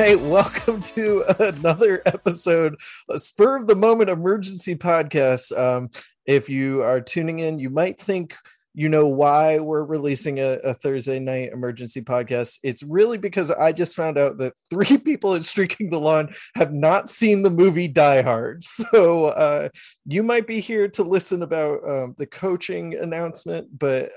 right, welcome to another episode of Spur of the Moment Emergency Podcast. If you are tuning in, you might think you know why we're releasing a Thursday night emergency podcast. It's really because I just found out that three people at Streaking the Lawn have not seen the movie Die Hard. So you might be here to listen about the coaching announcement, but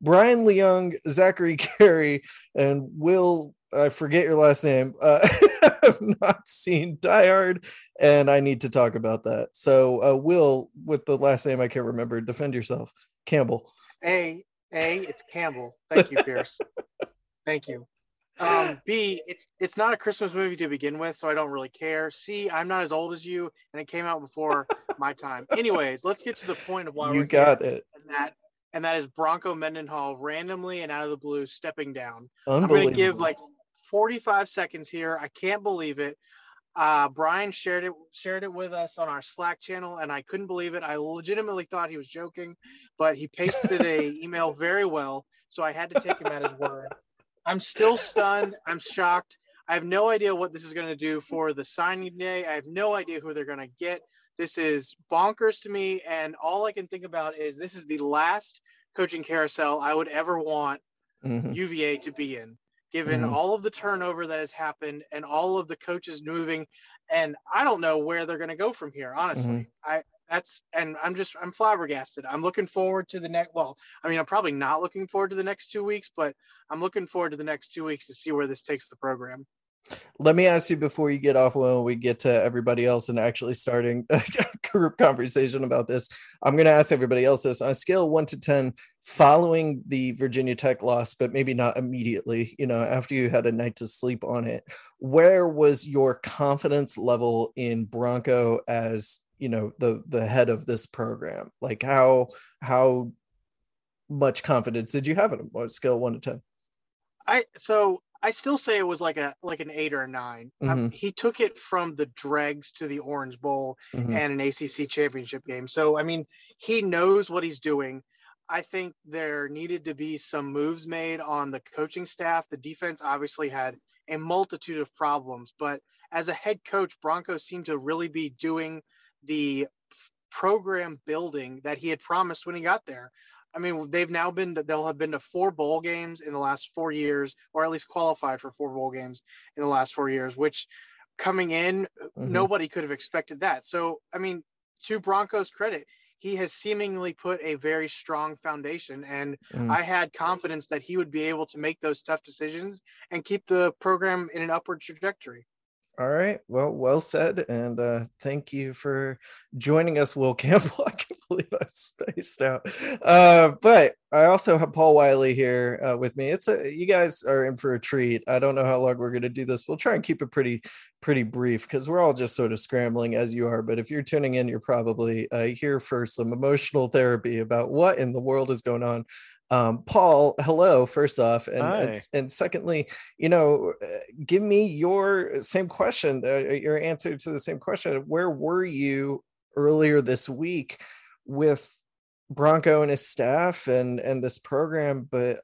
Brian Leung, Zachary Carey, and Will, I forget your last name, have not seen Die Hard, and I need to talk about that. So Will, with the last name I can't remember, defend yourself. Campbell. A, it's Campbell. Thank you, Pierce. Thank you. B, it's not a Christmas movie to begin with, so I don't really care. C, I'm not as old as you, and it came out before my time. Anyways, let's get to the point of why we're here. And that is Bronco Mendenhall randomly and out of the blue stepping down. I'm going to give 45 seconds here. I can't believe it. Brian shared it with us on our Slack channel, and I couldn't believe it. I legitimately thought he was joking, but he pasted an email very well, so I had to take him at his word. I'm still stunned. I'm shocked. I have no idea what this is going to do for the signing day. I have no idea who they're going to get. This is bonkers to me, and all I can think about is this is the last coaching carousel I would ever want UVA to be in, given all of the turnover that has happened and all of the coaches moving. And I don't know where they're going to go from here, honestly. I'm flabbergasted. I'm looking forward to the next, I'm probably not looking forward to the next 2 weeks, but I'm looking forward to the next 2 weeks to see where this takes the program. Let me ask you before you get off, when we get to everybody else and actually starting a group conversation about this, I'm going to ask everybody else this on a scale of 1 to 10, following the Virginia Tech loss, but maybe not immediately, after you had a night to sleep on it, where was your confidence level in Bronco as, the head of this program? Like how much confidence did you have in him on a scale of 1 to 10? I still say it was like an 8 or a 9. He took it from the dregs to the Orange Bowl and an ACC championship game. So, he knows what he's doing. I think there needed to be some moves made on the coaching staff. The defense obviously had a multitude of problems, but as a head coach, Bronco seemed to really be doing the program building that he had promised when he got there. They'll have been to 4 bowl games in the last 4 years, or at least qualified for 4 bowl games in the last 4 years, which coming in, nobody could have expected that. So, to Bronco's credit, he has seemingly put a very strong foundation, and I had confidence that he would be able to make those tough decisions and keep the program in an upward trajectory. All right. Well said. And thank you for joining us, Will Campbell. I can't believe I spaced out. But I also have Paul Wiley here with me. You guys are in for a treat. I don't know how long we're going to do this. We'll try and keep it pretty brief because we're all just sort of scrambling as you are. But if you're tuning in, you're probably here for some emotional therapy about what in the world is going on. Paul, hello, first off, and secondly, give me your same question, your answer to the same question. Where were you earlier this week with Bronco and his staff and this program? But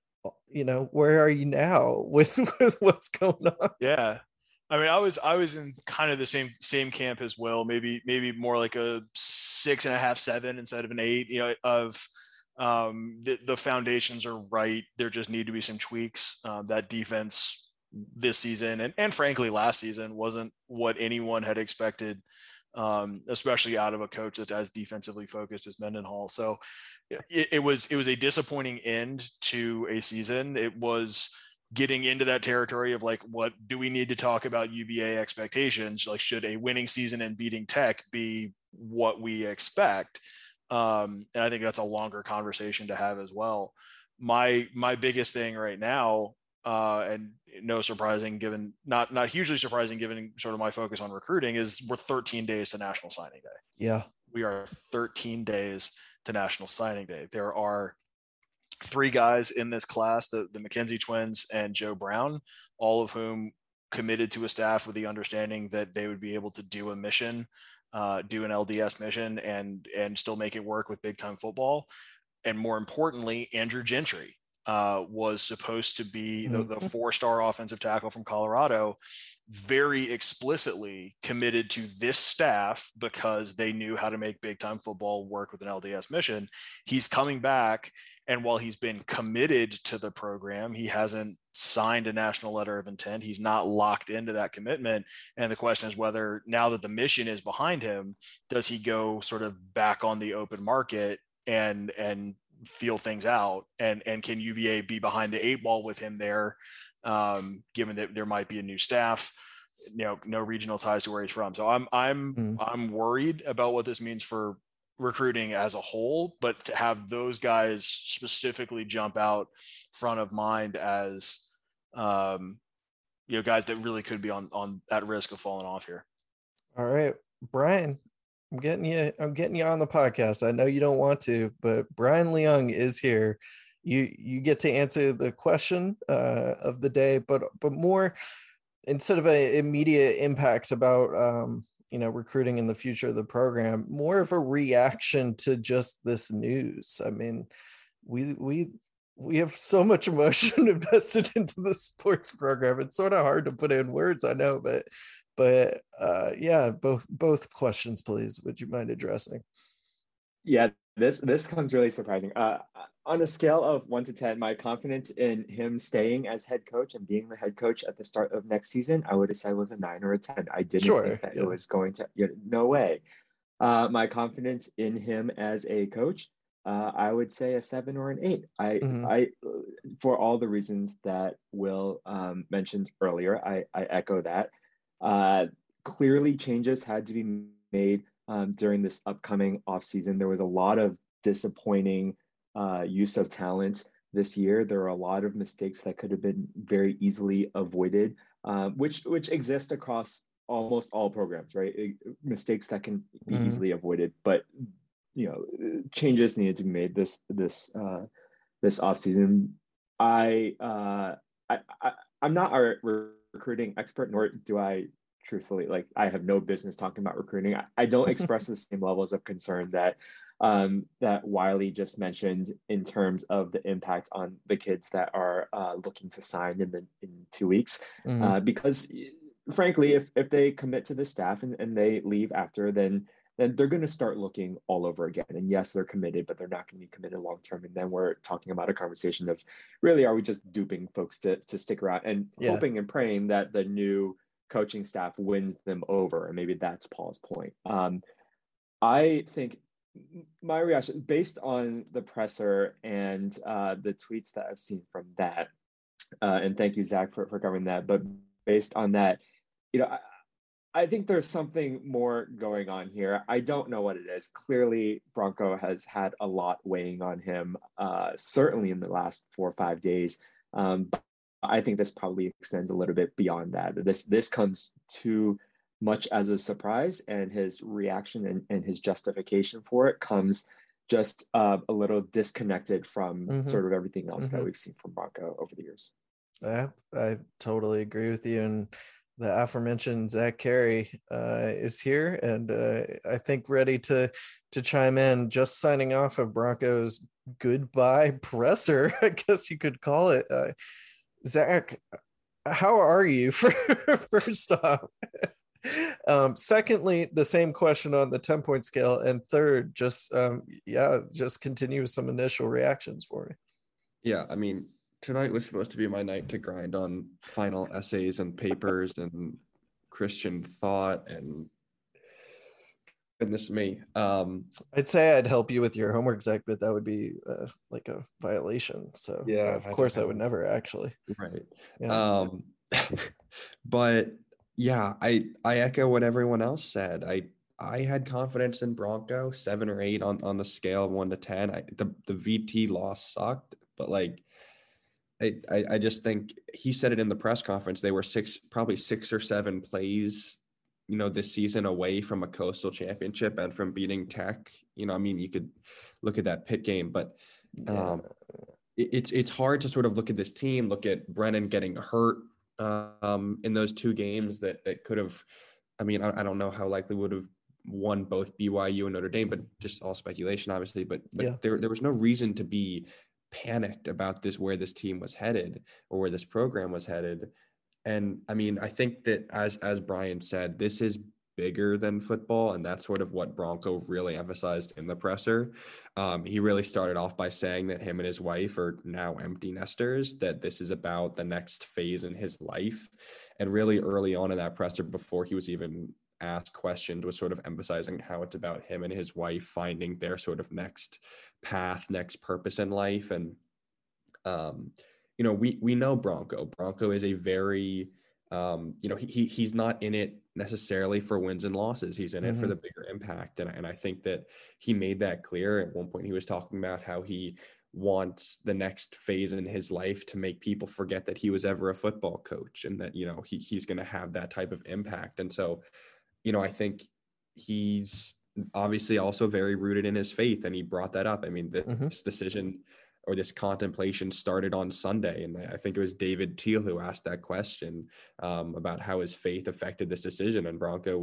where are you now with what's going on? Yeah, I was in kind of the same camp as Will, maybe more like a 6.5, 7 instead of an 8. The foundations are right. There just need to be some tweaks. That defense this season and frankly last season wasn't what anyone had expected, especially out of a coach that's as defensively focused as Mendenhall. So it was a disappointing end to a season. It was getting into that territory of what do we need to talk about UVA expectations? Should a winning season and beating Tech be what we expect? And I think that's a longer conversation to have as well. My biggest thing right now, and no surprising given, not hugely surprising given sort of my focus on recruiting, is we're 13 days to National Signing Day. Yeah, we are 13 days to National Signing Day. There are 3 guys in this class, the McKenzie twins and Joe Brown, all of whom committed to a staff with the understanding that they would be able to do a mission, do an LDS mission and still make it work with big time football. And more importantly, Andrew Gentry, was supposed to be the four-star offensive tackle from Colorado, very explicitly committed to this staff because they knew how to make big-time football work with an LDS mission. He's coming back, and while he's been committed to the program, he hasn't signed a national letter of intent. He's not locked into that commitment. And the question is whether, now that the mission is behind him, does he go sort of back on the open market and feel things out, and can UVA be behind the eight ball with him there, given that there might be a new staff, you know, no regional ties to where he's from. So I'm worried about what this means for recruiting as a whole, but to have those guys specifically jump out front of mind as, you know, guys that really could be on at risk of falling off here. All right, Brian, I'm getting you on the podcast. I know you don't want to, but Brian Leung is here. You get to answer the question of the day, but more instead of an immediate impact about recruiting in the future of the program, more of a reaction to just this news. I mean, we have so much emotion invested into the sports program. It's sort of hard to put in words, I know, but yeah, both questions, please. Would you mind addressing? Yeah, this comes really surprising. On a scale of 1 to 10, my confidence in him staying as head coach and being the head coach at the start of next season, I would have said was a 9 or a 10. I didn't think that it was going to. No way. My confidence in him as a coach, I would say a 7 or an 8. I for all the reasons that Will mentioned earlier, I echo that. Clearly changes had to be made during this upcoming offseason. There was a lot of disappointing use of talent this year. There were a lot of mistakes that could have been very easily avoided, which exist across almost all programs, right? Mistakes that can be easily avoided, but changes needed to be made this offseason. I'm not a recruiting expert, nor do I truthfully, I have no business talking about recruiting. I don't express the same levels of concern that Wiley just mentioned in terms of the impact on the kids that are looking to sign in 2 weeks, because frankly, if they commit to the staff and they leave after, then they're going to start looking all over again. And yes, they're committed, but they're not going to be committed long-term. And then we're talking about a conversation of really, are we just duping folks to stick around and hoping and praying that the new coaching staff wins them over? And maybe that's Paul's point. I think my reaction based on the presser and the tweets that I've seen from that, and thank you, Zach, for covering that. But based on that, I think there's something more going on here. I don't know what it is. Clearly, Bronco has had a lot weighing on him, certainly in the last 4 or 5 days. But I think this probably extends a little bit beyond that. This comes too much as a surprise, and his reaction and his justification for it comes just a little disconnected from sort of everything else that we've seen from Bronco over the years. Yeah, I totally agree with you. And the aforementioned Zach Carey is here, and I think ready to chime in. Just signing off of Bronco's goodbye presser, I guess you could call it. Zach, how are you? First off, secondly, the same question on the 10-point scale, and third, just continue with some initial reactions for me. Yeah, I mean, tonight was supposed to be my night to grind on final essays and papers and Christian thought and goodness me. I'd say I'd help you with your homework, Zach, but that would be like a violation. So yeah, of course I would never actually. Right. Yeah. But yeah, I echo what everyone else said. I had confidence in Bronco, 7 or 8 on the scale of 1 to 10. The VT loss sucked, but I just think he said it in the press conference. They were probably six or seven plays, this season away from a coastal championship and from beating Tech. You could look at that Pitt game, but it's hard to sort of look at this team, look at Brennan getting hurt in those 2 games that could have, I don't know how likely would have won both BYU and Notre Dame, but just all speculation, obviously, but there was no reason to be panicked about this, where this team was headed or where this program was headed. And I mean, I think that as Brian said, this is bigger than football. And that's sort of what Bronco really emphasized in the presser. He really started off by saying that him and his wife are now empty nesters, that this is about the next phase in his life. And really early on in that presser, before he was even asked questions, was sort of emphasizing how it's about him and his wife finding their sort of next path, next purpose in life. And, you know, we know Bronco. Bronco is a very, he's not in it necessarily for wins and losses. He's in it for the bigger impact. And I think that he made that clear. At one point, he was talking about how he wants the next phase in his life to make people forget that he was ever a football coach, and that, you know, he's going to have that type of impact. And so, you know, I think he's obviously also very rooted in his faith, and he brought that up. I mean, this decision or this contemplation started on Sunday. And I think it was David Teal who asked that question about how his faith affected this decision. And Bronco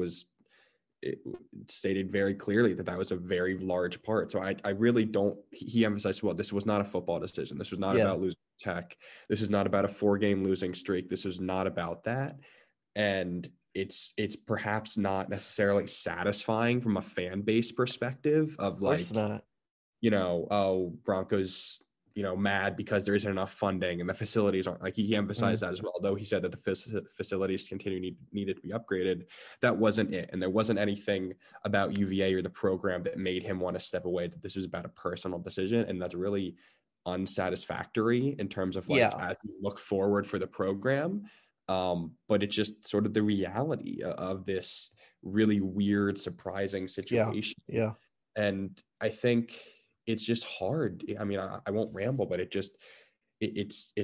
stated very clearly that was a very large part. So I really don't, he emphasized, well, this was not a football decision. This was not about losing Tech. This is not about a 4-game losing streak. This is not about that. And it's perhaps not necessarily satisfying from a fan base perspective of like, you know, oh, Broncos, you know, mad because there isn't enough funding and the facilities aren't, like he emphasized that as well, though he said that the facilities needed to be upgraded. That wasn't it. And there wasn't anything about UVA or the program that made him want to step away, that this was about a personal decision. And that's really unsatisfactory in terms of like, as you look forward for the program. But it's just sort of the reality of this really weird, surprising situation. And I think it's just hard. I mean, I won't ramble, but it's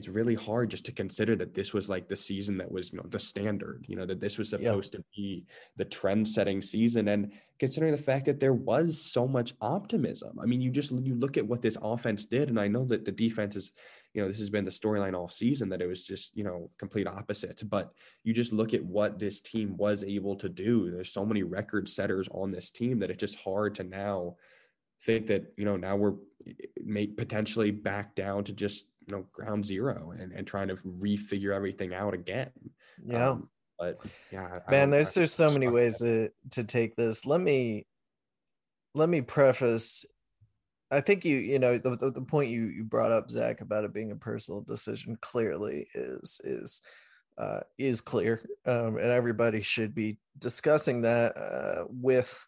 really hard just to consider that this was like the season that was, you know, the standard, you know, that this was supposed to be the trend-setting season. And considering the fact that there was so much optimism, I mean, you look at what this offense did. And I know that the defense is, you know, this has been the storyline all season, that it was just, you know, complete opposites, but you just look at what this team was able to do. There's so many record setters on this team that it's just hard to now think that, you know, now we're potentially back down to just, you know, ground zero and trying to refigure everything out again. But yeah, man, there's so many ways to take this. Let me preface, I think you know, the point you brought up, Zach, about it being a personal decision clearly is clear. And everybody should be discussing that with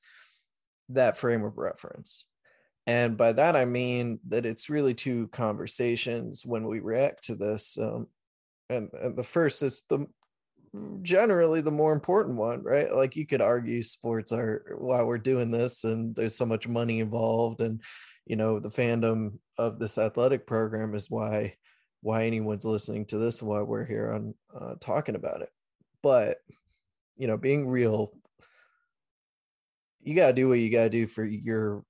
that frame of reference. And by that, I mean that it's really two conversations when we react to this. And the first is generally the more important one, right? Like you could argue sports are why we're doing this, and there's so much money involved. And, you know, the fandom of this athletic program is why anyone's listening to this, and why we're here on talking about it. But, you know, being real, you got to do what you got to do for your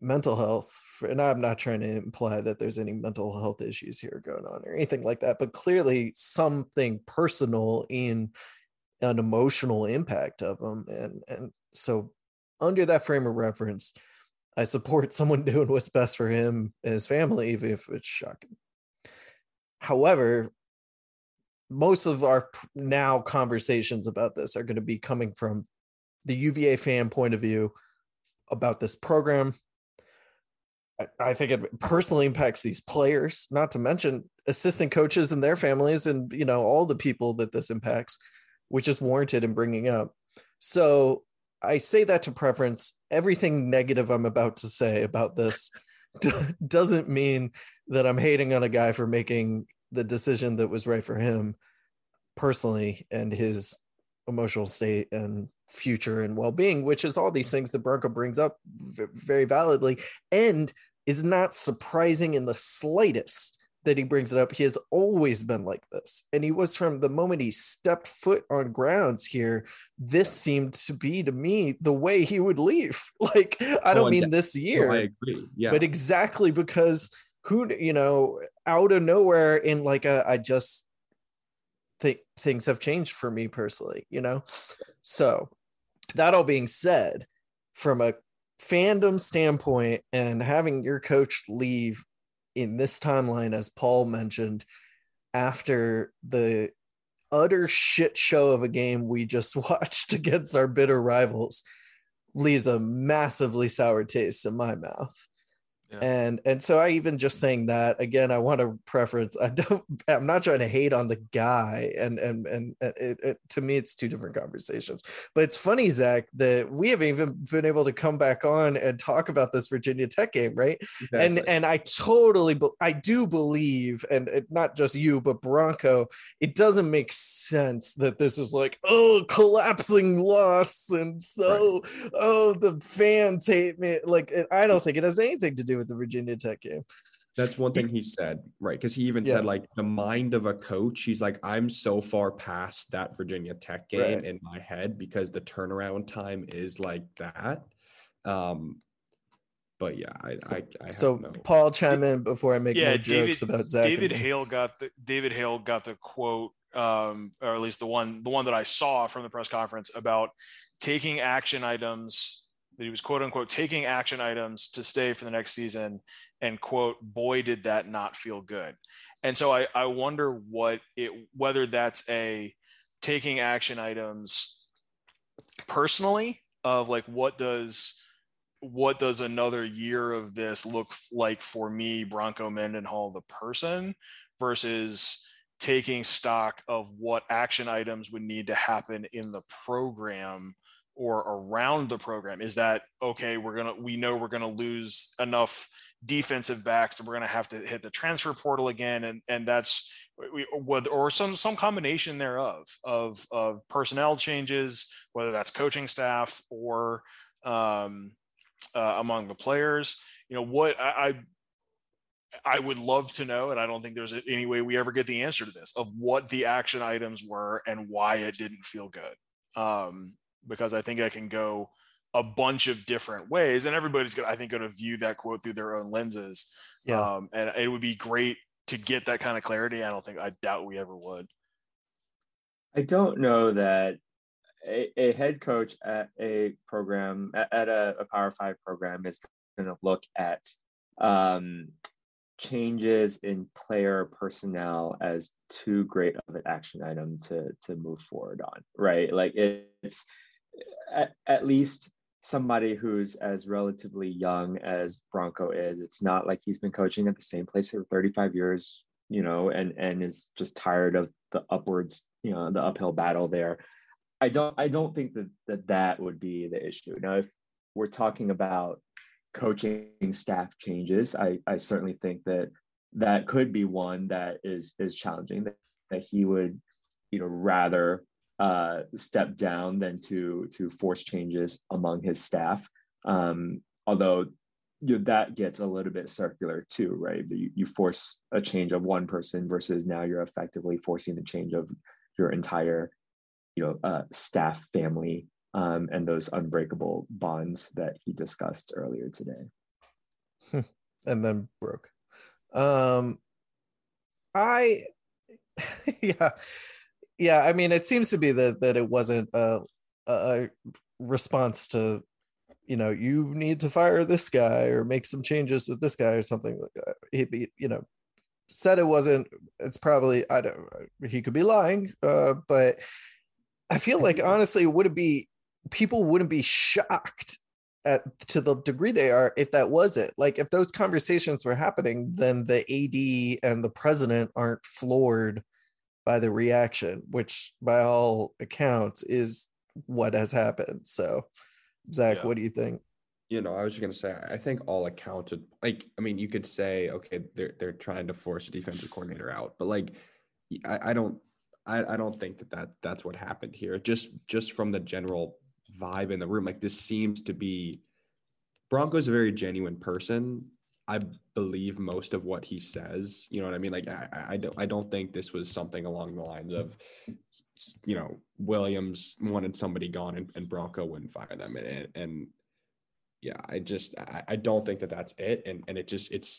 mental health, and I'm not trying to imply that there's any mental health issues here going on or anything like that, but clearly something personal in an emotional impact of them. And so under that frame of reference, I support someone doing what's best for him and his family, even if it's shocking. However, most of our now conversations about this are going to be coming from the UVA fan point of view about this program. I think it personally impacts these players, not to mention assistant coaches and their families and, you know, all the people that this impacts, which is warranted in bringing up. So I say that to preference. Everything negative I'm about to say about this doesn't mean that I'm hating on a guy for making the decision that was right for him personally and his emotional state and future and well-being, which is all these things that Bronco brings up very validly, and is not surprising in the slightest that he brings it up. He has always been like this, and he was from the moment he stepped foot on grounds here. This seemed to be, to me, the way he would leave. Like, I don't mean this year, I agree. Yeah, but exactly, because who, you know, out of nowhere in like I just think things have changed for me personally, you know. So that all being said, from a fandom standpoint and having your coach leave in this timeline, as Paul mentioned, after the utter shit show of a game we just watched against our bitter rivals, leaves a massively sour taste in my mouth. Yeah. And so I even just saying that again, I want to preference. I'm not trying to hate on the guy. And to me, it's two different conversations, but it's funny, Zach, that we haven't even been able to come back on and talk about this Virginia Tech game. Right. Exactly. And I do believe, and not just you, but Bronco, it doesn't make sense that this is like, oh, collapsing loss. And so, right. Oh, the fans hate me. Like, I don't think it has anything to do with the Virginia Tech game. That's one thing he said, right? Because he even said, like, the mind of a coach, he's like, I'm so far past that Virginia Tech game in my head because the turnaround time is like that. But yeah, I so no. Paul, chime in before I make more jokes about Zach. David Hale got the quote, or at least the one that I saw from the press conference about taking action items. That he was, quote unquote, taking action items to stay for the next season, and, quote, boy, did that not feel good. And so I wonder whether that's a taking action items personally of like, what does another year of this look like for me, Bronco Mendenhall, the person, versus taking stock of what action items would need to happen in the program or around the program. Is that, okay, we know we're gonna lose enough defensive backs and we're gonna have to hit the transfer portal again, and that's some combination thereof of personnel changes, whether that's coaching staff or among the players. You know what, I would love to know, and I don't think there's any way we ever get the answer to this, of what the action items were and why it didn't feel good. Because I think I can go a bunch of different ways, and everybody's going to view that quote through their own lenses. Yeah. And it would be great to get that kind of clarity. I doubt we ever would. I don't know that a head coach at a program, at a Power Five program, is going to look at changes in player personnel as too great of an action item to move forward on, right? Like, it's, at least somebody who's as relatively young as Bronco is, it's not like he's been coaching at the same place for 35 years, you know, and is just tired of the uphill battle there. I don't think that would be the issue. Now, if we're talking about coaching staff changes, I certainly think that could be one that is challenging, that he would, you know, rather step down than to force changes among his staff. Although, you know, that gets a little bit circular too, right? You force a change of one person versus now you're effectively forcing the change of your entire, you know, staff family, and those unbreakable bonds that he discussed earlier today. And then broke. Yeah, I mean, it seems to be that it wasn't a response to, you know, you need to fire this guy or make some changes with this guy or something like that. He, you know, said it wasn't. It's probably, I don't. He could be lying, but I feel like, honestly, people wouldn't be shocked to the degree they are if that was it. Like, if those conversations were happening, then the AD and the president aren't floored by the reaction, which by all accounts is what has happened. So, Zach, what do you think? You know, I was just going to say, I think all accounted, like, I mean, you could say, okay, they're trying to force a defensive coordinator out, but like, I don't think that's what happened here. Just from the general vibe in the room, like, this seems to be, Bronco's a very genuine person. I believe most of what he says, you know what I mean? Like, I don't think this was something along the lines of, you know, Williams wanted somebody gone and Bronco wouldn't fire them. And yeah, I don't think that's it. And it's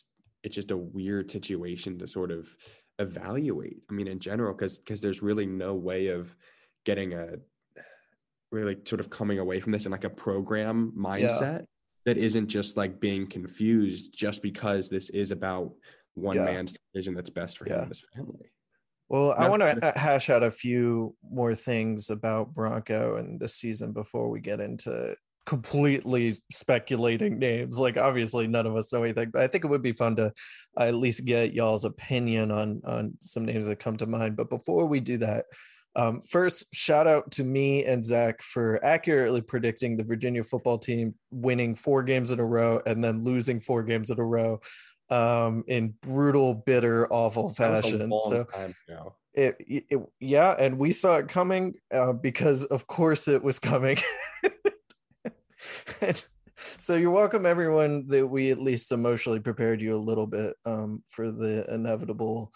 just a weird situation to sort of evaluate. I mean, in general, because there's really no way of getting really sort of coming away from this in like a program mindset. Yeah. That isn't just like being confused just because this is about one man's decision that's best for him and his family. Well, I want to hash out a few more things about Bronco and the season before we get into completely speculating names. Like, obviously none of us know anything, but I think it would be fun to at least get y'all's opinion on some names that come to mind. But before we do that, first, shout out to me and Zach for accurately predicting the Virginia football team winning 4 games in a row and then losing 4 games in a row in brutal, bitter, awful fashion. So it yeah, and we saw it coming because of course it was coming. So you're welcome, everyone, that we at least emotionally prepared you a little bit for the inevitable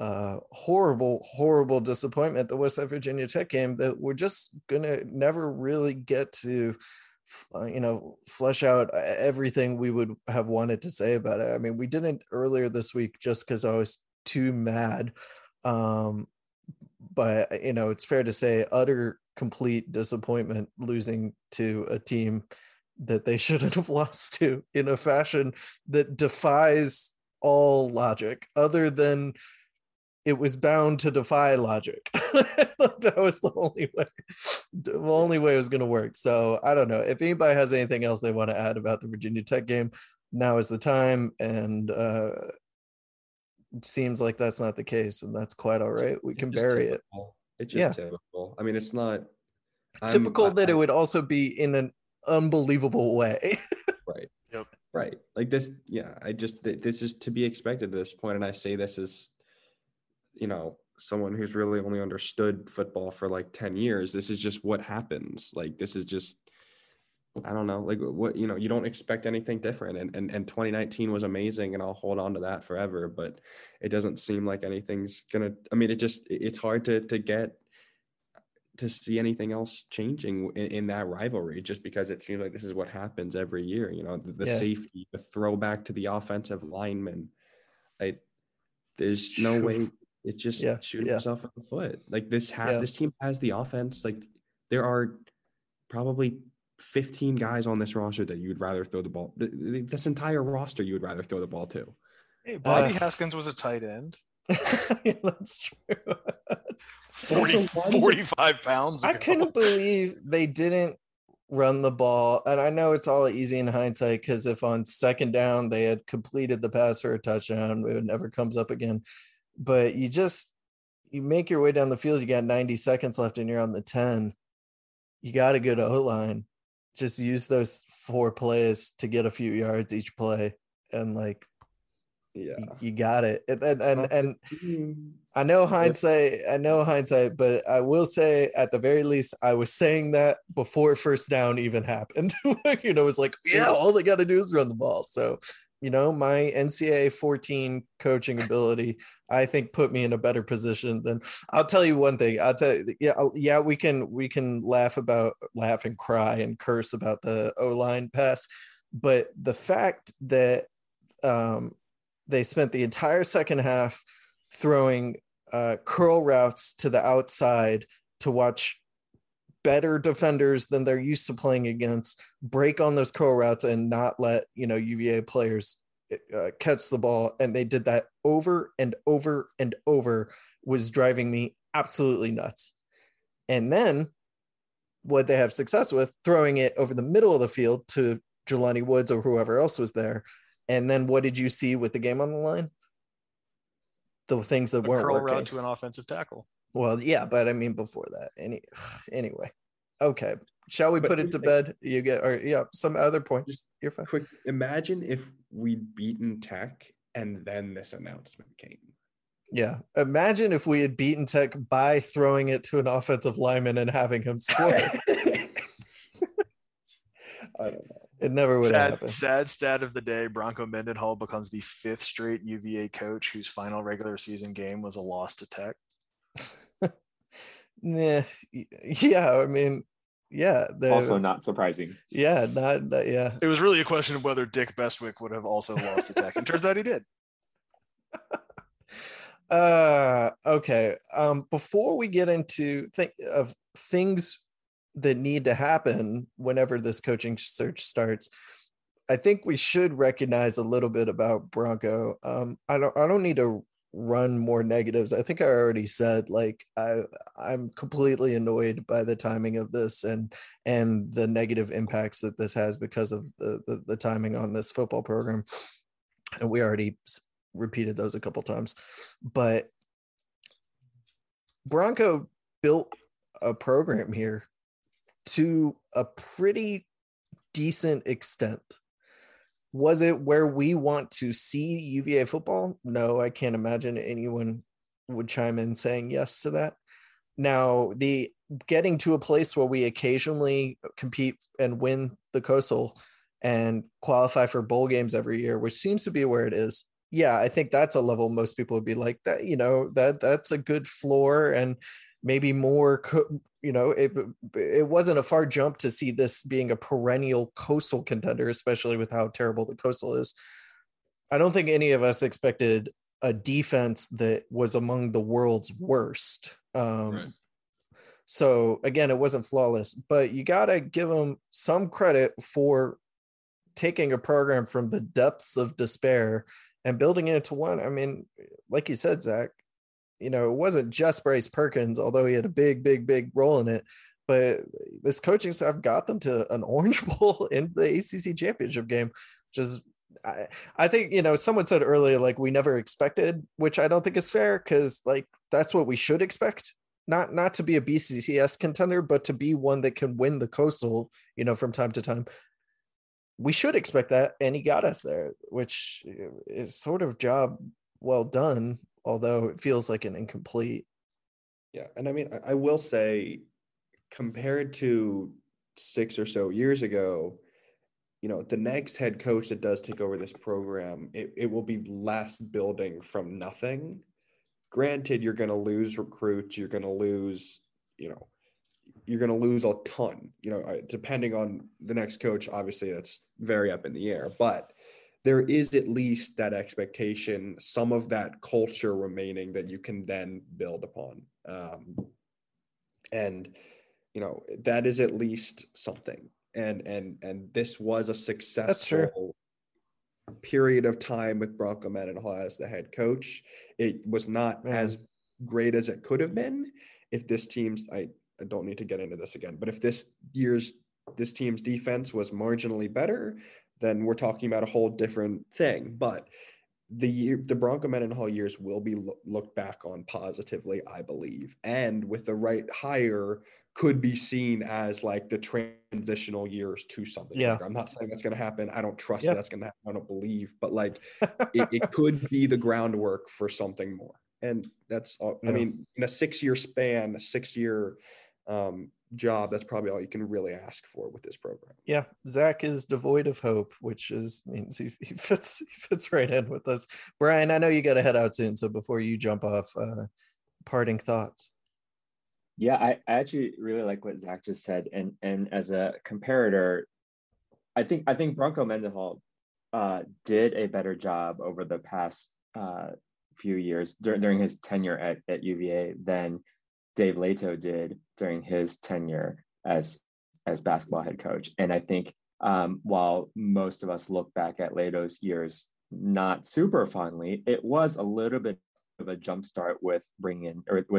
horrible disappointment, the West Virginia Tech game, that we're just gonna never really get to flesh out everything we would have wanted to say about it. I mean, we didn't earlier this week just because I was too mad, but it's fair to say utter complete disappointment, losing to a team that they shouldn't have lost to in a fashion that defies all logic, other than it was bound to defy logic. That was the only way it was going to work. So I don't know if anybody has anything else they want to add about the Virginia Tech game. Now is the time, and it seems like that's not the case, and that's quite all right. We can bury it. It's just typical. I mean, it's not typical that it would also be in an unbelievable way. Right. Yep. Right. Like this. Yeah. This is to be expected at this point. And I say this as, someone who's really only understood football for like 10 years. This is just what happens. Like, this is just, I don't know, like what, you don't expect anything different. And 2019 was amazing, and I'll hold on to that forever, but it doesn't seem like anything's it's hard to get to see anything else changing in that rivalry, just because it seems like this is what happens every year. The safety, the throwback to the offensive lineman, there's no way. It just shooting yourself in the foot. Like this team has the offense. Like, there are probably 15 guys on this roster that you'd rather throw the ball. This entire roster you would rather throw the ball to. Hey, Bobby Haskins was a tight end. Yeah, that's true. 45 pounds ago. I couldn't believe they didn't run the ball. And I know it's all easy in hindsight, because if on second down they had completed the pass for a touchdown, it never comes up again. But you make your way down the field, you got 90 seconds left and you're on the 10. You got a good O-line. Just use those 4 plays to get a few yards each play. And you got it. And I know hindsight, but I will say, at the very least, I was saying that before first down even happened. It's like, all they got to do is run the ball. So, my NCAA 14 coaching ability, I think, put me in a better position than. I'll tell you one thing. I'll tell you, we can laugh and cry and curse about the O-line pass, but the fact that they spent the entire second half throwing curl routes to the outside to watch better defenders than they're used to playing against break on those curl routes and not let UVA players catch the ball, and they did that over and over and over, was driving me absolutely nuts. And then what they have success with, throwing it over the middle of the field to Jelani Woods or whoever else was there, and then what did you see with the game on the line? The things that weren't curl route to an offensive tackle. Well, yeah, but I mean, before that, anyway. Okay, shall we put it to bed? Some other points. You're fine. Quick, imagine if we'd beaten Tech and then this announcement came. Yeah, imagine if we had beaten Tech by throwing it to an offensive lineman and having him score. I don't know. It never would happen. Sad stat of the day: Bronco Mendenhall becomes the 5th straight UVA coach whose final regular season game was a loss to Tech. Also not surprising. Yeah, not that. Yeah, it was really a question of whether Dick Bestwick would have also lost to Tech, and turns out he did. Okay. Before we get into things that need to happen whenever this coaching search starts, I think we should recognize a little bit about Bronco. I don't need to run more negatives. I think I already said, like, I'm completely annoyed by the timing of this and the negative impacts that this has because of the timing on this football program. And we already repeated those a couple times, but Bronco built a program here to a pretty decent extent. Was it where we want to see UVA football? No, I can't imagine anyone would chime in saying yes to that. Now, the getting to a place where we occasionally compete and win the Coastal and qualify for bowl games every year, which seems to be where it is. Yeah, I think that's a level most people would be like that, you know, that's a good floor and maybe more. You know, it wasn't a far jump to see this being a perennial Coastal contender, especially with how terrible the Coastal is. I don't think any of us expected a defense that was among the world's worst. Right. So again, it wasn't flawless, but you got to give them some credit for taking a program from the depths of despair and building it into one. I mean, like you said, Zach, you know, it wasn't just Bryce Perkins, although he had a big role in it, but this coaching staff got them to an Orange Bowl in the ACC championship game, which is, I think, you know, someone said earlier, like, we never expected, which I don't think is fair, because, like, that's what we should expect, not to be a BCS contender, but to be one that can win the Coastal, you know, from time to time. We should expect that, and he got us there, which is sort of job well done, although it feels like an incomplete. Yeah. And I mean, I will say, compared to 6 or so years ago, you know, the next head coach that does take over this program, it will be less building from nothing. Granted, you're going to lose recruits. You're going to lose, you know, you're going to lose a ton, you know, depending on the next coach. Obviously, that's very up in the air, but there is at least that expectation, some of that culture remaining that you can then build upon. And, you know, that is at least something. And this was a successful period of time with Bronco Mendenhall as the head coach. It was not as great as it could have been if this team's, I don't need to get into this again, but if this team's defense was marginally better, then we're talking about a whole different thing. But the Bronco Mendenhall years will be looked back on positively, I believe. And with the right hire, could be seen as like the transitional years to something. Yeah. I'm not saying that's going to happen. I don't trust that's going to happen. I don't believe, but like it could be the groundwork for something more. And that's all. Yeah. I mean, in a 6-year span, a 6-year job, that's probably all you can really ask for with this program. Yeah. Zach is devoid of hope, which is means he fits right in with us. Brian, I know you got to head out soon, so before you jump off, parting thoughts. Yeah, I actually really like what Zach just said, and as a comparator, I think Bronco Mendenhall did a better job over the past few years during his tenure at UVA than Dave Leto did during his tenure as basketball head coach. And I think while most of us look back at Leto's years not super fondly, it was a little bit of a jump start with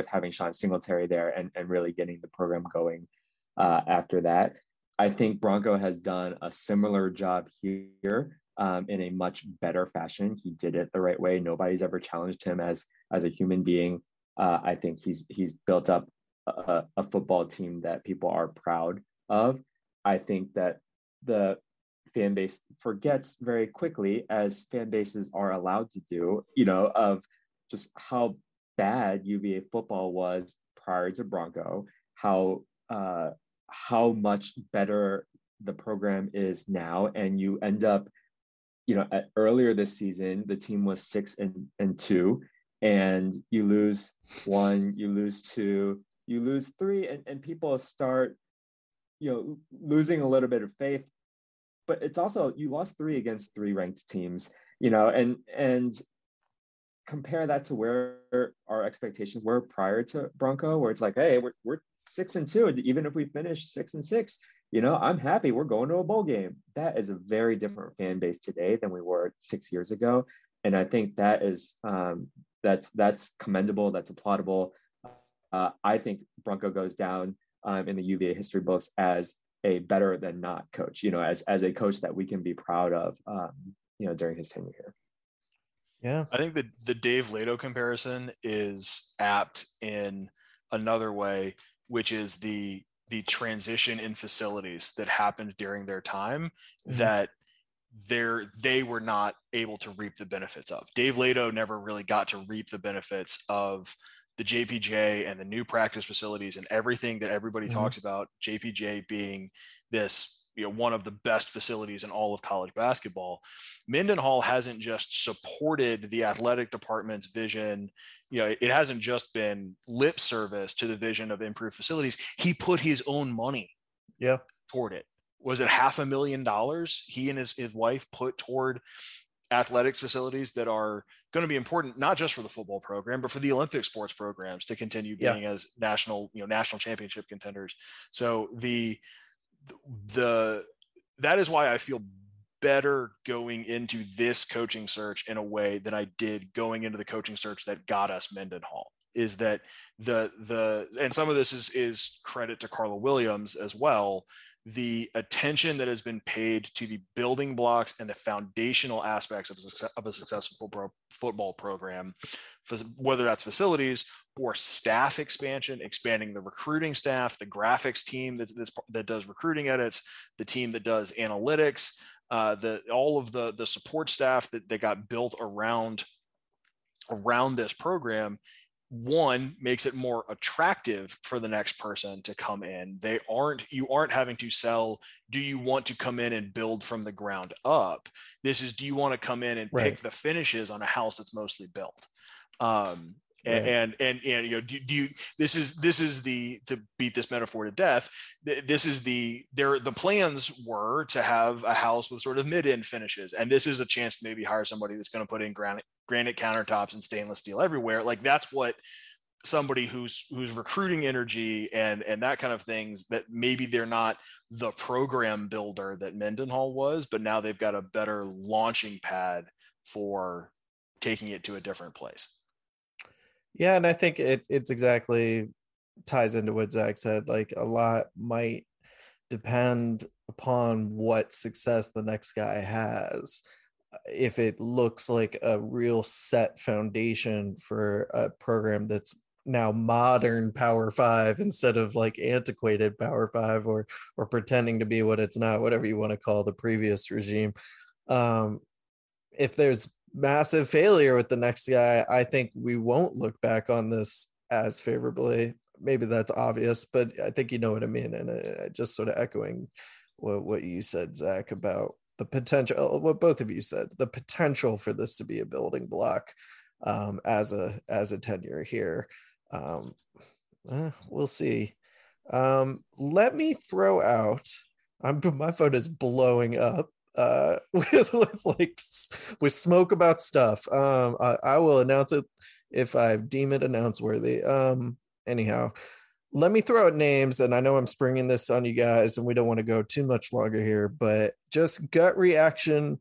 having Sean Singletary there and really getting the program going after that. I think Bronco has done a similar job here in a much better fashion. He did it the right way. Nobody's ever challenged him as a human being. I think he's built up a football team that people are proud of. I think that the fan base forgets very quickly, as fan bases are allowed to do, you know, of just how bad UVA football was prior to Bronco, how much better the program is now. And you end up, you know, earlier this season, the team was 6-2. And you lose 1, you lose 2, you lose 3, and people start, you know, losing a little bit of faith. But it's also, you lost 3 against 3 ranked teams, you know, and compare that to where our expectations were prior to Bronco, where it's like, hey, we're 6-2, even if we finish 6-6, you know, I'm happy we're going to a bowl game. That is a very different fan base today than we were 6 years ago. And I think that is, that's commendable. That's applaudable. I think Bronco goes down in the UVA history books as a better than not coach, you know, as a coach that we can be proud of, you know, during his tenure here. Yeah. I think that the Dave Lato comparison is apt in another way, which is the transition in facilities that happened during their time that they were not able to reap the benefits of. Dave Lato never really got to reap the benefits of the JPJ and the new practice facilities and everything that everybody talks about, JPJ being this, you know, one of the best facilities in all of college basketball. Mendenhall hasn't just supported the athletic department's vision. You know, it hasn't just been lip service to the vision of improved facilities. He put his own money toward it. Was it $500,000? He and his wife put toward athletics facilities that are going to be important, not just for the football program, but for the Olympic sports programs to continue being as national, you know, national championship contenders. So the that is why I feel better going into this coaching search in a way than I did going into the coaching search that got us Mendenhall, is that the and some of this is credit to Carla Williams as well. The attention that has been paid to the building blocks and the foundational aspects of a successful football program, whether that's facilities or staff expansion, expanding the recruiting staff, the graphics team that does recruiting edits, the team that does analytics, all of the support staff that got built around this program. One, makes it more attractive for the next person to come in. You aren't having to sell, do you want to come in and build from the ground up? This is, do you want to come in and pick the finishes on a house that's mostly built? And you know, do you, this is the, to beat this metaphor to death, this is the plans were to have a house with sort of mid-end finishes. And this is a chance to maybe hire somebody that's going to put in granite countertops and stainless steel everywhere. Like, that's what somebody who's recruiting energy and that kind of things, that maybe they're not the program builder that Mendenhall was, but now they've got a better launching pad for taking it to a different place. Yeah, and I think it's exactly ties into what Zach said. Like, a lot might depend upon what success the next guy has. If it looks like a real set foundation for a program that's now modern Power Five instead of like antiquated Power Five or pretending to be what it's not, whatever you want to call the previous regime. If there's massive failure with the next guy, I think we won't look back on this as favorably. Maybe that's obvious, but I think you know what I mean. And just sort of echoing what you said, Zach, about the potential, what both of you said, the potential for this to be a building block as a tenure here. We'll see. Let me throw out, my phone is blowing up with smoke about stuff. I will announce it if I deem it announce worthy. Anyhow, let me throw out names, and I know I'm springing this on you guys and we don't want to go too much longer here, but just gut reaction,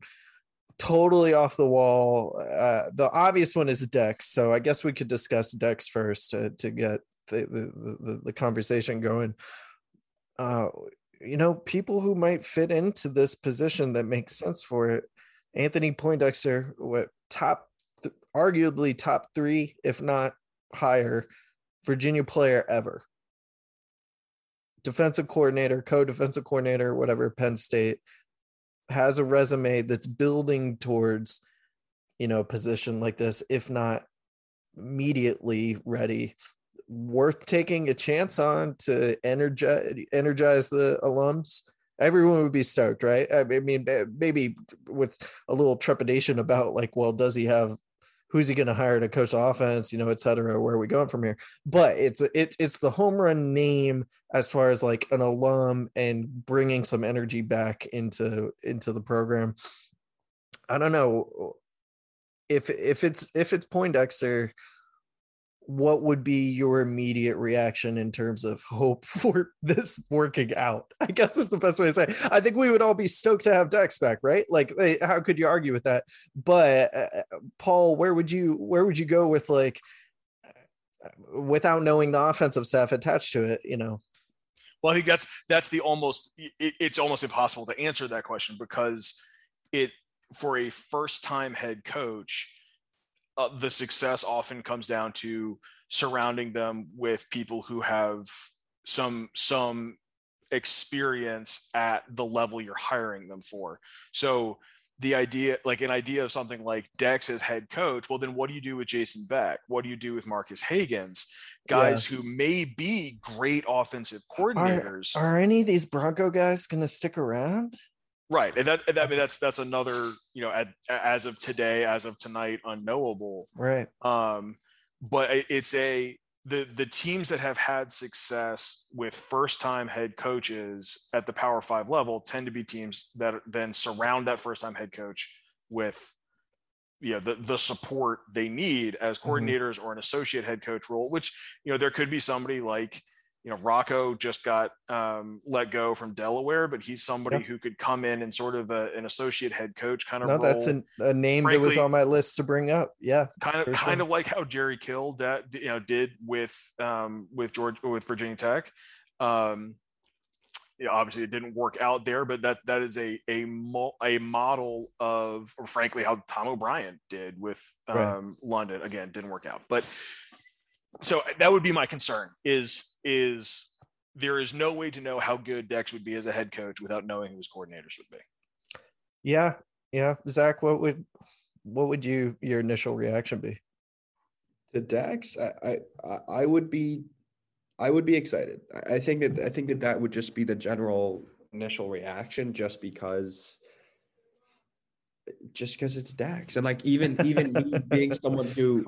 totally off the wall. The obvious one is Dex, so I guess we could discuss Dex first to get the conversation going. You know, people who might fit into this position that makes sense for it. Anthony Poindexter, arguably top three, if not higher, Virginia player ever. Defensive coordinator, co-defensive coordinator, whatever, Penn State, has a resume that's building towards, you know, a position like this, if not immediately ready. Worth taking a chance on to energize the alums. Everyone would be stoked, right? I mean, maybe with a little trepidation about like, well, who's he going to hire to coach offense, you know, et cetera, where are we going from here? But it's the home run name as far as like an alum and bringing some energy back into the program. I don't know if it's Poindexter, what would be your immediate reaction in terms of hope for this working out? I guess is the best way to say it. I think we would all be stoked to have Dex back, right? Like, how could you argue with that? But Paul, where would you go with, like, without knowing the offensive staff attached to it, you know? Well, I think that's the almost, it's almost impossible to answer that question, because for a first-time head coach, the success often comes down to surrounding them with people who have some experience at the level you're hiring them for. So the idea, like an idea of something like Dex as head coach, well, then what do you do with Jason Beck? What do you do with Marcus Hagans? Guys who may be great offensive coordinators. Are any of these Bronco guys going to stick around? Right. And I mean, that's another, you know, as of today, as of tonight, unknowable. Right. But it's the teams that have had success with first time head coaches at the Power Five level tend to be teams that then surround that first time head coach with, you know, the support they need as coordinators or an associate head coach role, which, you know, there could be somebody like, you know, Rocco just got let go from Delaware, but he's somebody who could come in and sort of an associate head coach kind of role. That's a name, frankly, that was on my list to bring up. Yeah, kind of like how Jerry Kill, you know, did with Virginia Tech. You know, obviously, it didn't work out there, but that is a model of, or frankly, how Tom O'Brien did with London. Again, didn't work out, but. So that would be my concern is there is no way to know how good Dex would be as a head coach without knowing who his coordinators would be. Yeah. Yeah. Zach, what would your initial reaction be to Dex? I would be excited. I think that would just be the general initial reaction, just because it's Dax. And like even me being someone who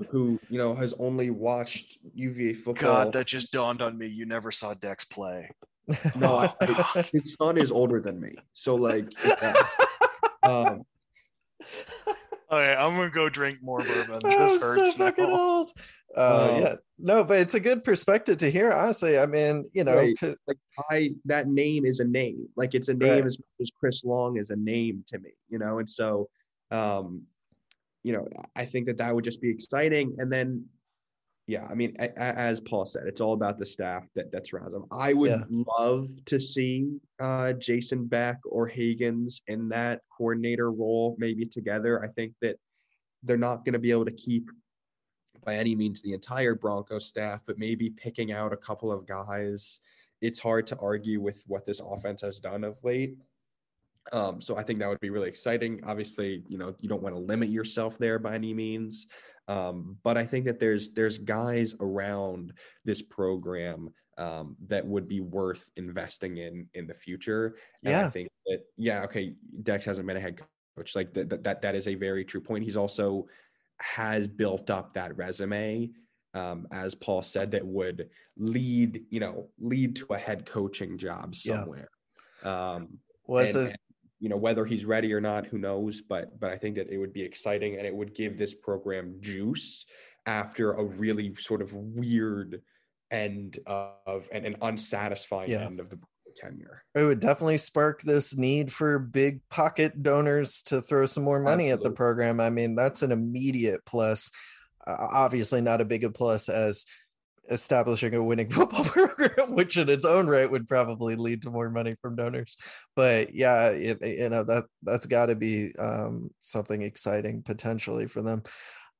you know has only watched UVA football. God, that just dawned on me. You never saw Dex play. No, his son is older than me. So like all right, I'm gonna go drink more bourbon. This hurts. So fucking old. Yeah. No, but it's a good perspective to hear, honestly. I mean, you know, right. Like that name is a name. Like it's a name as much as Chris Long is a name to me, you know? And so, you know, I think that would just be exciting. And then, yeah, I mean, as Paul said, it's all about the staff that surrounds them. I would love to see Jason Beck or Hagans in that coordinator role, maybe together. I think that they're not going to be able to keep by any means the entire Bronco staff, but maybe picking out a couple of guys. It's hard to argue with what this offense has done of late. So I think that would be really exciting. Obviously, you know, you don't want to limit yourself there by any means. But I think that there's guys around this program that would be worth investing in the future. And I think that, Dex hasn't been a head coach. Like that is a very true point. He's also has built up that resume, as Paul said, that would lead to a head coaching job somewhere. You know, whether he's ready or not, who knows, but I think that it would be exciting and it would give this program juice after a really sort of weird end of and an unsatisfying end of the tenure. It would definitely spark this need for big pocket donors to throw some more money at the program. I mean, that's an immediate plus, obviously not a big a plus as establishing a winning football program, which in its own right would probably lead to more money from donors. But yeah, you know, that's got to be something exciting potentially for them.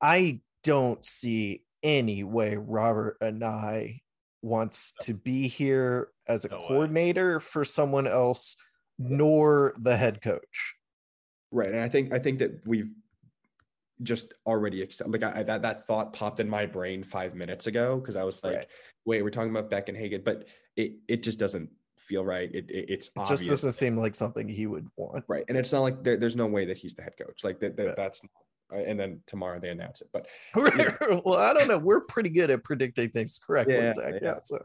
I don't see any way Robert Anai wants to be here as a coordinator for someone else, nor the head coach. Right. And I think that we've just already accepted, like that thought popped in my brain 5 minutes ago. Cause I was like, wait, we're talking about Beck and Hagen, but it just doesn't feel right. It's obvious. Just doesn't seem like something he would want. Right. And it's not like there's no way that he's the head coach. Like that's not. And then tomorrow they announce it, but well, I don't know. We're pretty good at predicting things correctly. But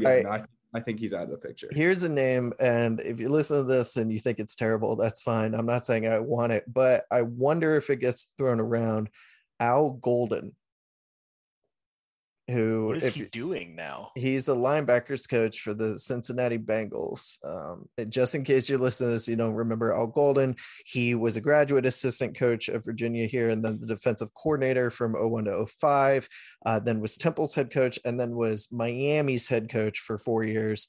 yeah, right. I think he's out of the picture. Here's a name, and if you listen to this and you think it's terrible, that's fine. I'm not saying I want it, but I wonder if it gets thrown around. Al Golden who what is he doing now? He's a linebackers coach for the Cincinnati Bengals. Just in case you're listening to this, you don't remember Al Golden. He was a graduate assistant coach of Virginia here, and then the defensive coordinator from 01 to 05, then was Temple's head coach, and then was Miami's head coach for 4 years.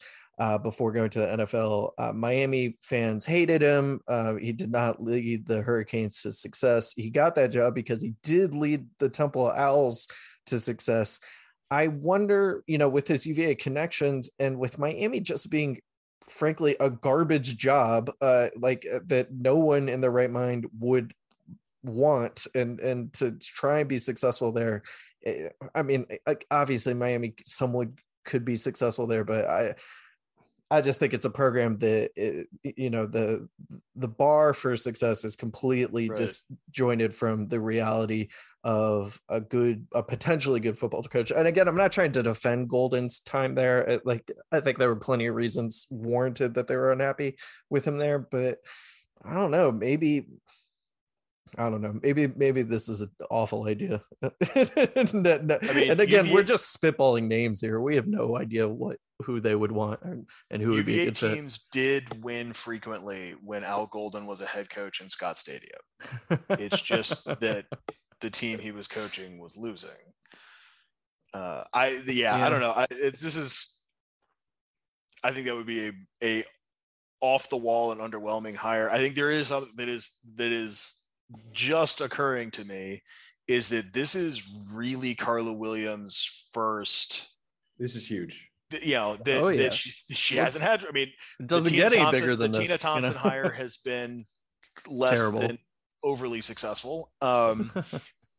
Before going to the NFL, Miami fans hated him. He did not lead the Hurricanes to success. He got that job because he did lead the Temple Owls to success. I wonder, you know, with his UVA connections and with Miami just being, frankly, a garbage job, that no one in their right mind would want, and to try and be successful there. I mean, obviously Miami, someone could be successful there, but I just think it's a program that, you know, the bar for success is completely disjointed from the reality of a potentially good football coach. And again, I'm not trying to defend Golden's time there. Like, I think there were plenty of reasons warranted that they were unhappy with him there, but I don't know. Maybe this is an awful idea. And again, UVA, we're just spitballing names here. We have no idea who they would want and who UVA would be a good fit. Teams did win frequently when Al Golden was a head coach in Scott Stadium. It's just that the team he was coaching was losing. I don't know. I think that would be a off the wall and underwhelming hire. I think there is something that is just occurring to me is that this is really Carla Williams' first. This is huge. That she hasn't had. I mean, it doesn't get any bigger than this. Tina Thompson hire has been less terrible than overly successful. And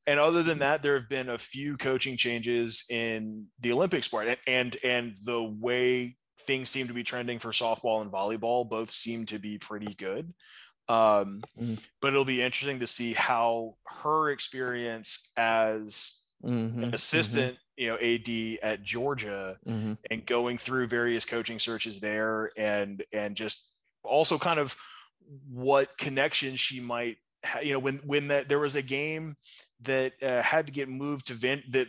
other than that, there have been a few coaching changes in the Olympic sport and the way things seem to be trending for softball and volleyball both seem to be pretty good. But it'll be interesting to see how her experience as an assistant, AD at Georgia, and going through various coaching searches there, and just also kind of what connections she might, when that there was a game that had to get moved to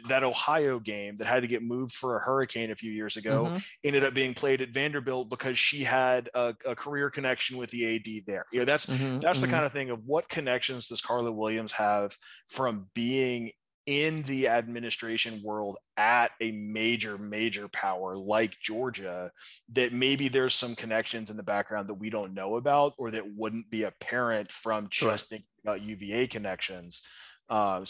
that Ohio game that had to get moved for a hurricane a few years ago, ended up being played at Vanderbilt because she had a career connection with the AD there. That's the kind of thing of what connections does Carla Williams have from being in the administration world at a major power like Georgia, that maybe there's some connections in the background that we don't know about, or that wouldn't be apparent from just thinking about UVA connections. That's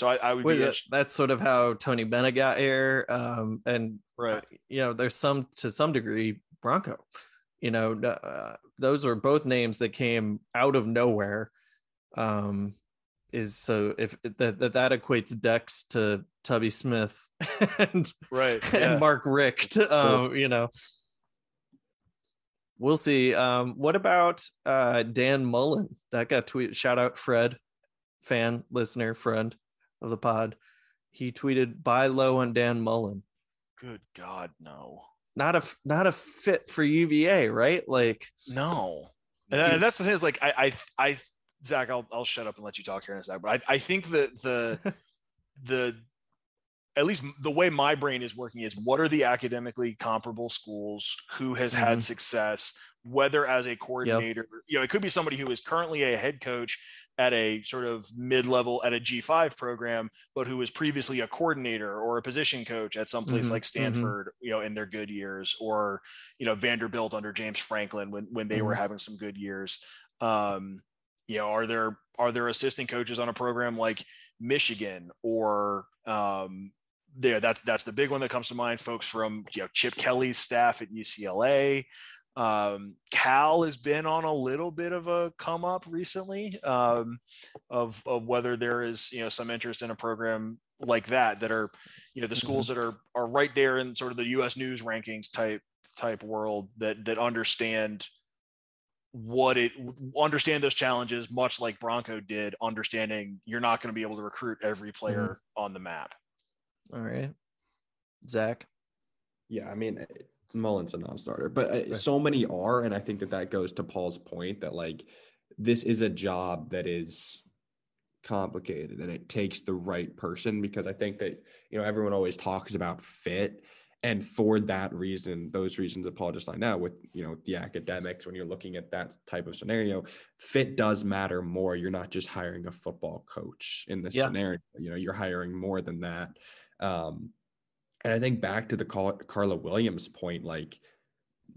sort of how Tony Bennett got here. There's to some degree Bronco, those are both names that came out of nowhere. If that equates Dex to Tubby Smith and Mark Richt, we'll see. What about Dan Mullen? That got tweeted. Shout out Fred, fan, listener, friend of the pod. He tweeted, "Buy low on Dan Mullen." Good God, no! Not a fit for UVA, right? Like, no. And that's the thing is, like, I Zach, I'll shut up and let you talk here in a sec. But I think that the at least the way my brain is working is, what are the academically comparable schools, who has had success, whether as a coordinator, it could be somebody who is currently a head coach at a sort of mid-level at a G5 program, but who was previously a coordinator or a position coach at some place like Stanford, in their good years, or, Vanderbilt under James Franklin when they were having some good years. Are there assistant coaches on a program like Michigan or that's the big one that comes to mind. Folks from Chip Kelly's staff at UCLA. Cal has been on a little bit of a come up recently, of whether there is some interest in a program like that are the schools that are right there in sort of the U.S. News rankings type world that understand. Understand those challenges, much like Bronco did, understanding you're not going to be able to recruit every player on the map. All right, Zach. Yeah, I mean, Mullen's a non-starter, but so many are, and I think that goes to Paul's point that, like, this is a job that is complicated and it takes the right person, because I think that, you know, everyone always talks about fit. And for that reason, those reasons that Paul just lined out with, you know, the academics, when you're looking at that type of scenario, fit does matter more. You're not just hiring a football coach in this scenario, you know, you're hiring more than that. And I think back to the Carla Williams point, like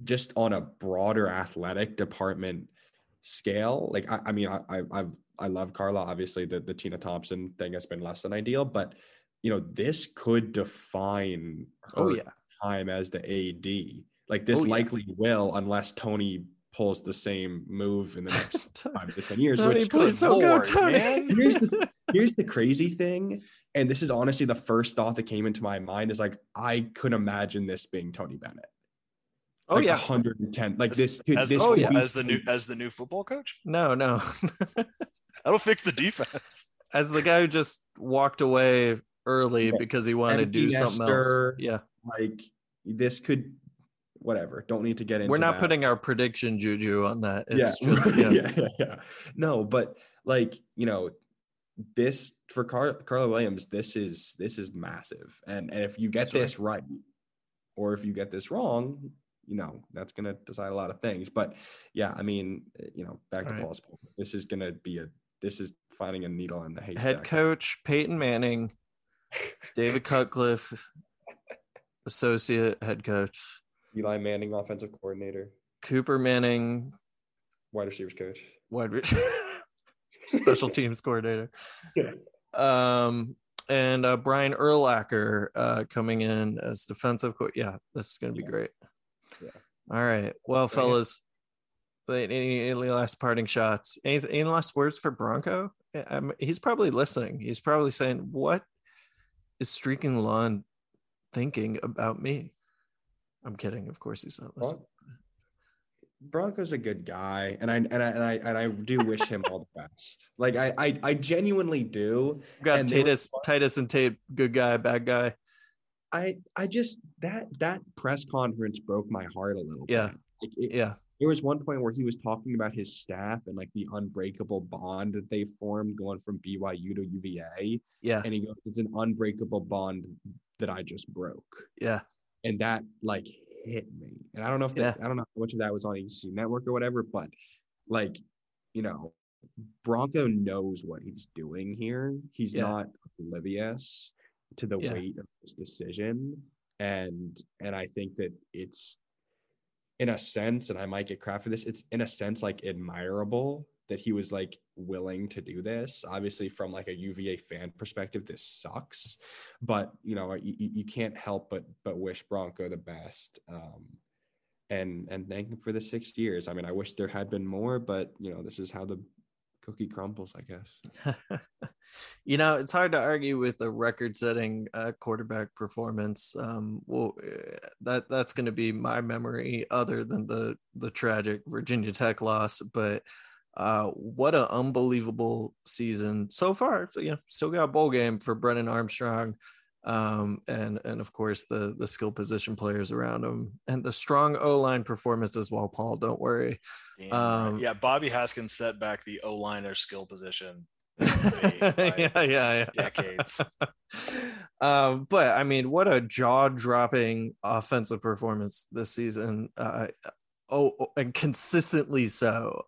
just on a broader athletic department scale, like, I mean, I love Carla, obviously the Tina Thompson thing has been less than ideal, but you know, this could define her time as the AD. Like this likely will, unless Tony pulls the same move in the next 5 to 10 years. Tony, which, please don't go, Tony. Here's the crazy thing, and this is honestly the first thought that came into my mind is like, I could imagine this being Tony Bennett. Oh like 110. Like as the new football coach. No, that'll fix the defense. As the guy who just walked away early because he wanted to do something else. Yeah. Like this could, whatever. Don't need to get into We're not putting our prediction juju on that. It's just, No, but like, you know, this for Carla Williams, this is massive. And if you get this right, or if you get this wrong, you know, that's going to decide a lot of things. But yeah, I mean, you know, back to Paul's point, this is going to be this is finding a needle in the haystack. Head coach Peyton Manning, David Cutcliffe, associate head coach. Eli Manning, offensive coordinator. Cooper Manning, wide receivers coach. Special teams coordinator. Yeah. And Brian Urlacher coming in as defensive coordinator. Yeah, this is going to be great. Yeah. All right. Well, fellas. Any last parting shots? Any last words for Bronco? He's probably listening. He's probably saying, what is Streaking the Lawn thinking about me? I'm kidding. Of course he's not listening. Bronco's a good guy. And I do wish him all the best. Like I genuinely do. You got Titus and Tate, good guy, bad guy. I just, that press conference broke my heart a little bit. Like There was one point where he was talking about his staff and like the unbreakable bond that they formed going from BYU to UVA. Yeah. And he goes, it's an unbreakable bond that I just broke. Yeah. And that like hit me. And I don't know if that, I don't know how much of that was on ACC Network or whatever, but like, you know, Bronco knows what he's doing here. He's not oblivious to the weight of this decision. And I think that it's, in a sense, and I might get crap for this, it's in a sense like admirable that he was like willing to do this. Obviously from like a UVA fan perspective, this sucks, but you know, you can't help but wish Bronco the best and thank him for the 6 years. I mean, I wish there had been more, but you know, this is how the cookie crumbles, I guess. You know, it's hard to argue with a record-setting quarterback performance. That's going to be my memory, other than the tragic Virginia Tech loss. But what an unbelievable season so far! You know, still got a bowl game for Brennan Armstrong, and of course the skill position players around him, and the strong O-line performance as well. Paul, don't worry. Yeah, Bobby Haskins set back the O-line, their skill position. Decades. But I mean, what a jaw-dropping offensive performance this season. And consistently so.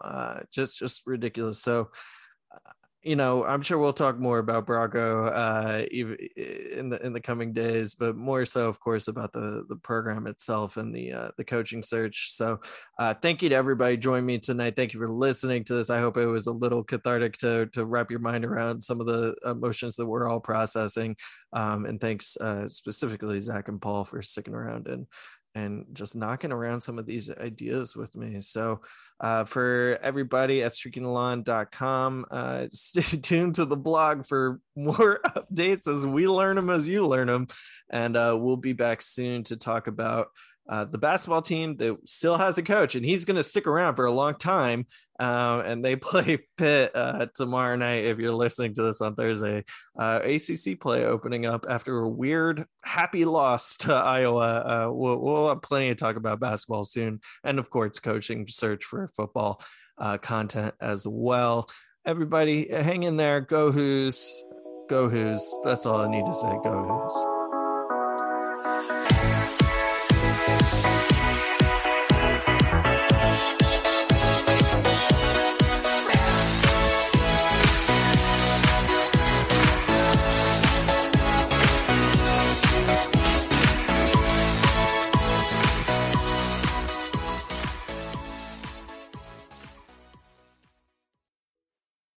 Just ridiculous. So, you know, I'm sure we'll talk more about Bronco in the coming days, but more so, of course, about the program itself and the coaching search. So thank you to everybody joining me tonight. Thank you for listening to this. I hope it was a little cathartic to wrap your mind around some of the emotions that we're all processing. And thanks specifically, Zach and Paul, for sticking around and just knocking around some of these ideas with me. So for everybody at streakingthelawn.com, stay tuned to the blog for more updates as we learn them, as you learn them. And we'll be back soon to talk about the basketball team that still has a coach, and he's going to stick around for a long time. And they play Pitt tomorrow night. If you're listening to this on Thursday, ACC play opening up after a weird happy loss to Iowa. We'll have plenty to talk about basketball soon, and of course, coaching search for football content as well. everybody hang in there. Go Hoos. That's all I need to say. Go Hoos.